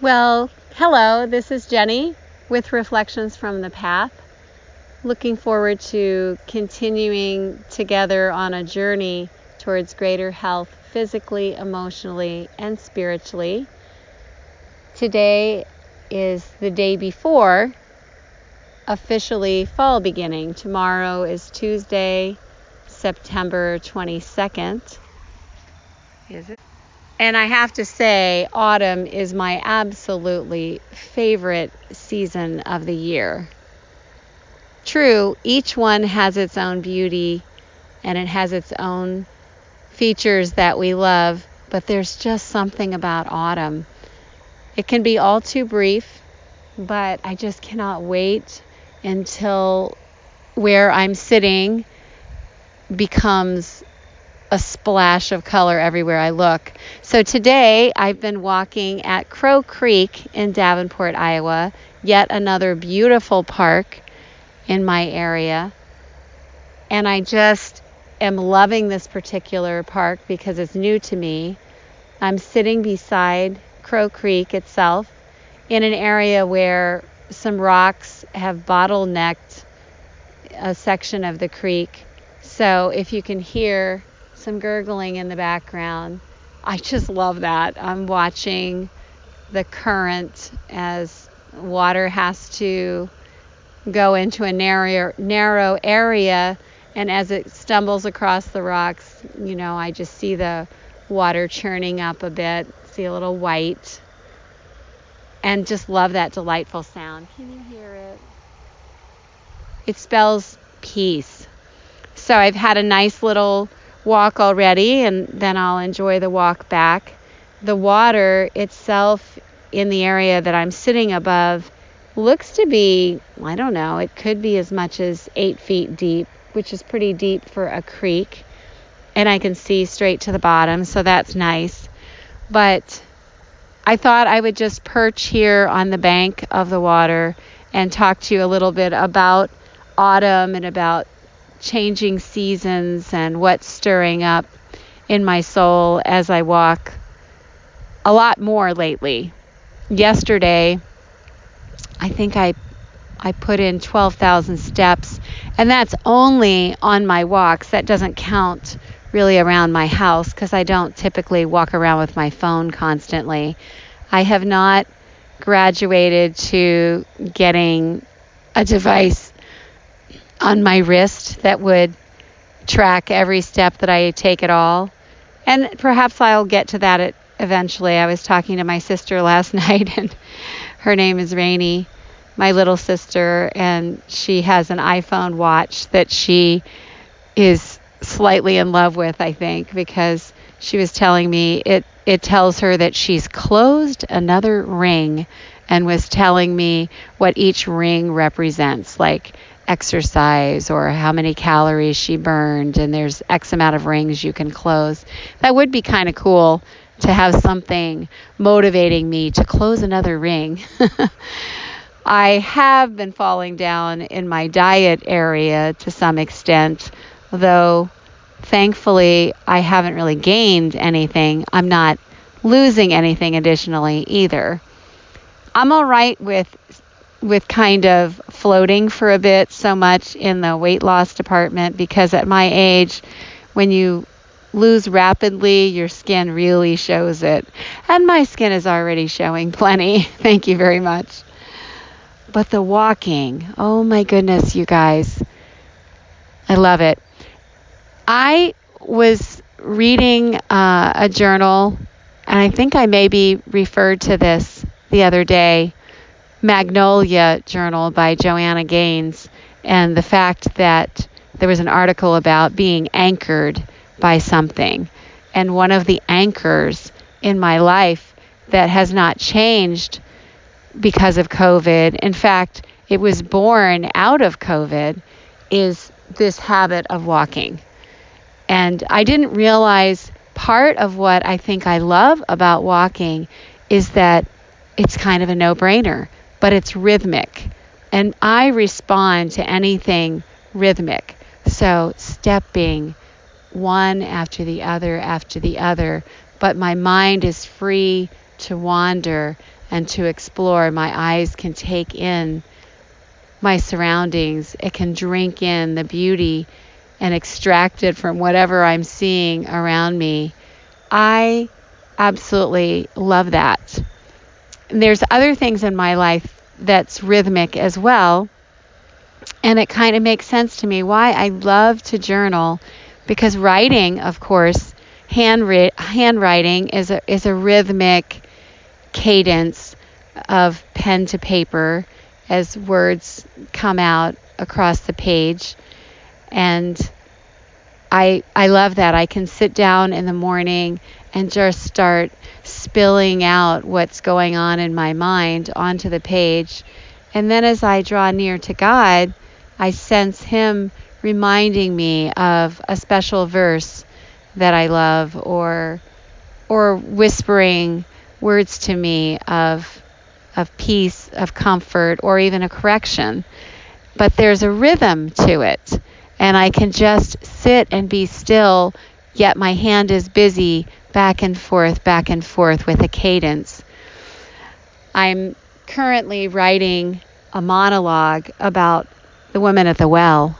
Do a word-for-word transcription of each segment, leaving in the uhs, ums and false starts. Well, hello, this is Jenny with Reflections from the Path. Looking forward to continuing together on a journey towards greater health physically, emotionally, and spiritually. Today is the day before officially fall beginning. Tomorrow is Tuesday, September twenty-second. Is it? And I have to say, autumn is my absolutely favorite season of the year. True, each one has its own beauty and it has its own features that we love, but there's just something about autumn. It can be all too brief, but I just cannot wait until where I'm sitting becomes a splash of color everywhere I look. So today I've been walking at Crow Creek in Davenport, Iowa, yet another beautiful park in my area. And I just am loving this particular park because it's new to me. I'm sitting beside Crow Creek itself in an area where some rocks have bottlenecked a section of the creek. So if you can hear some gurgling in the background, I just love that. I'm watching the current as water has to go into a narrow, narrow area, and as it stumbles across the rocks, you know, I just see the water churning up a bit, see a little white, and just love that delightful sound. Can you hear it? It spells peace. So I've had a nice little walk already, and then I'll enjoy the walk back. The water itself in the area that I'm sitting above looks to be, I don't know, it could be as much as eight feet deep, which is pretty deep for a creek, and I can see straight to the bottom, so that's nice. But I thought I would just perch here on the bank of the water and talk to you a little bit about autumn and about changing seasons and what's stirring up in my soul as I walk a lot more lately. Yesterday, I think I I put in twelve thousand steps, and that's only on my walks. That doesn't count really around my house because I don't typically walk around with my phone constantly. I have not graduated to getting a device on my wrist that would track every step that I take at all. And perhaps I'll get to that eventually. I was talking to my sister last night, and her name is Rainey, my little sister, and she has an iPhone watch that she is slightly in love with, I think, because she was telling me it, it tells her that she's closed another ring, and was telling me what each ring represents, like exercise or how many calories she burned, and there's X amount of rings you can close. That would be kind of cool to have something motivating me to close another ring. I have been falling down in my diet area to some extent, though thankfully I haven't really gained anything. I'm not losing anything additionally either. I'm all right with with kind of floating for a bit, so much in the weight loss department, because at my age, when you lose rapidly, your skin really shows it. And my skin is already showing plenty. Thank you very much. But the walking, oh my goodness, you guys, I love it. I was reading uh, a journal, and I think I maybe referred to this the other day, Magnolia Journal by Joanna Gaines, and the fact that there was an article about being anchored by something. And one of the anchors in my life that has not changed because of COVID, in fact, it was born out of COVID, is this habit of walking. And I didn't realize part of what I think I love about walking is that it's kind of a no-brainer, but it's rhythmic, and I respond to anything rhythmic. So stepping one after the other after the other, but my mind is free to wander, and to explore. My eyes can take in my surroundings. It can drink in the beauty and extract it from whatever I'm seeing around me. I absolutely love that. And there's other things in my life that's rhythmic as well. And it kind of makes sense to me why I love to journal, because writing, of course, hand ri- handwriting is a, is a rhythmic cadence of pen to paper as words come out across the page. And I I love that. I can sit down in the morning and just start spilling out what's going on in my mind onto the page. And then as I draw near to God, I sense Him reminding me of a special verse that I love, or or whispering words to me of of peace, of comfort, or even a correction. But there's a rhythm to it. And I can just sit and be still, yet my hand is busy back and forth, back and forth with a cadence. I'm currently writing a monologue about the woman at the well.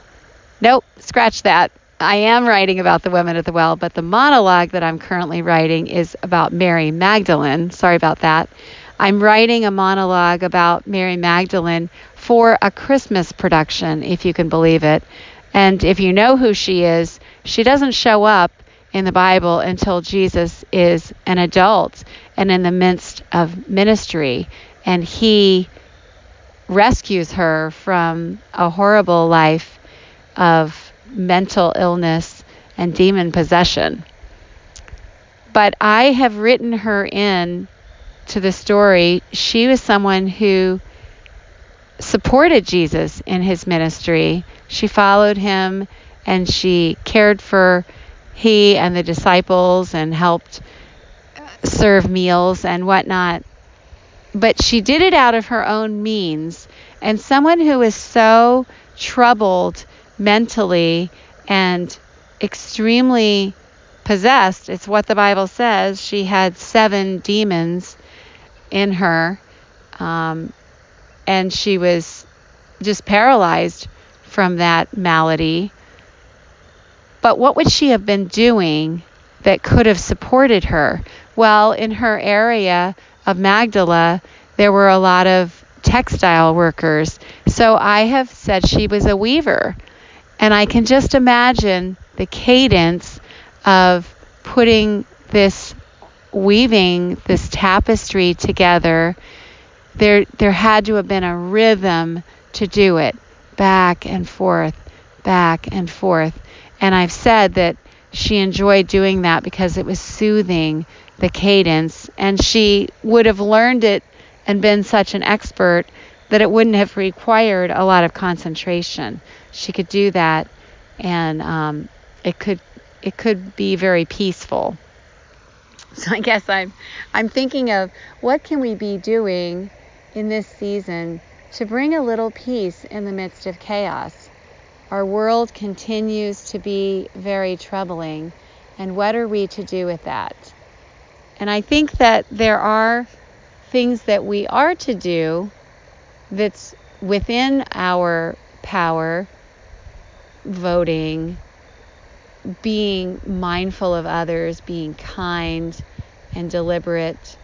Nope, scratch that. I am writing about the woman at the well, but the monologue that I'm currently writing is about Mary Magdalene. Sorry about that. I'm writing a monologue about Mary Magdalene for a Christmas production, if you can believe it. And if you know who she is, she doesn't show up in the Bible until Jesus is an adult and in the midst of ministry. And He rescues her from a horrible life of mental illness and demon possession. But I have written her in to the story. She was someone who supported Jesus in His ministry. She followed Him and she cared for He and the disciples and helped serve meals and whatnot. But she did it out of her own means. And someone who is so troubled mentally and extremely possessed, it's what the Bible says, she had seven demons in her, um, and she was just paralyzed from that malady. But what would she have been doing that could have supported her? Well, in her area of Magdala, there were a lot of textile workers. So I have said she was a weaver. And I can just imagine the cadence of putting this weaving, this tapestry together. There, there had to have been a rhythm to do it. Back and forth, back and forth. And I've said that she enjoyed doing that because it was soothing, the cadence, and she would have learned it and been such an expert that it wouldn't have required a lot of concentration. She could do that, and um, it could it could be very peaceful. So I guess I'm I'm thinking of what can we be doing in this season to bring a little peace in the midst of chaos. Our world continues to be very troubling, and what are we to do with that? And I think that there are things that we are to do that's within our power, voting, being mindful of others, being kind and deliberate,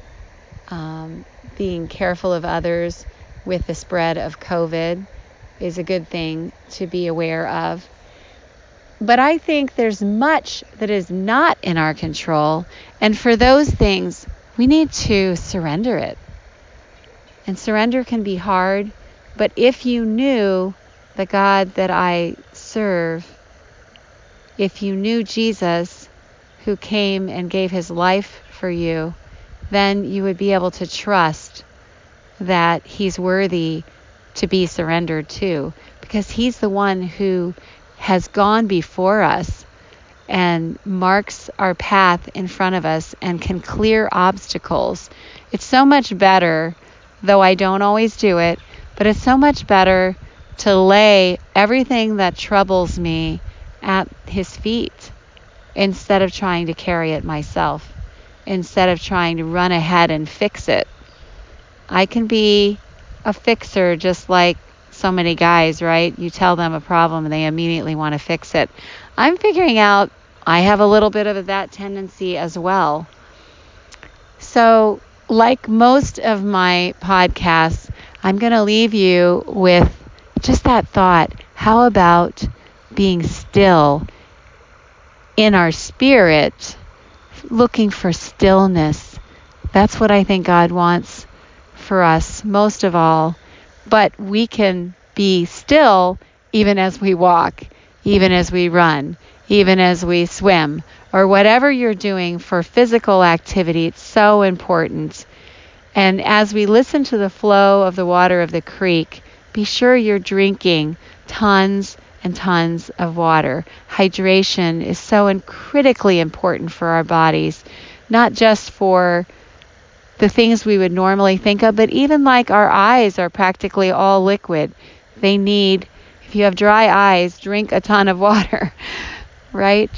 um, being careful of others. With the spread of COVID is a good thing to be aware of. But I think there's much that is not in our control. And for those things, we need to surrender it. And surrender can be hard. But if you knew the God that I serve, if you knew Jesus who came and gave His life for you, then you would be able to trust that He's worthy to be surrendered to, because He's the one who has gone before us and marks our path in front of us and can clear obstacles. It's so much better, though I don't always do it, but it's so much better to lay everything that troubles me at His feet instead of trying to carry it myself, instead of trying to run ahead and fix it. I can be a fixer just like so many guys, right? You tell them a problem and they immediately want to fix it. I'm figuring out I have a little bit of that tendency as well. So like most of my podcasts, I'm going to leave you with just that thought. How about being still in our spirit, looking for stillness? That's what I think God wants for us most of all. But we can be still even as we walk, even as we run, even as we swim, or whatever you're doing for physical activity. It's so important. And as we listen to the flow of the water of the creek, be sure you're drinking tons and tons of water. Hydration is so and critically important for our bodies, not just for the things we would normally think of, but even like our eyes are practically all liquid. They need, if you have dry eyes, drink a ton of water, right?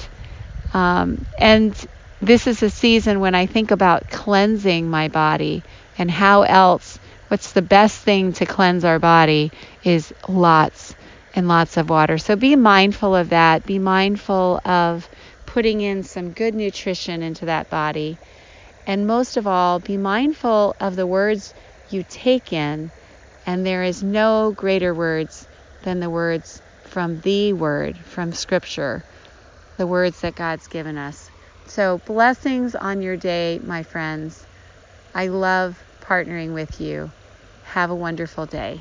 Um, and this is a season when I think about cleansing my body, and how else, what's the best thing to cleanse our body is lots and lots of water. So be mindful of that. Be mindful of putting in some good nutrition into that body. And most of all, be mindful of the words you take in. And there is no greater words than the words from the Word, from Scripture, the words that God's given us. So blessings on your day, my friends. I love partnering with you. Have a wonderful day.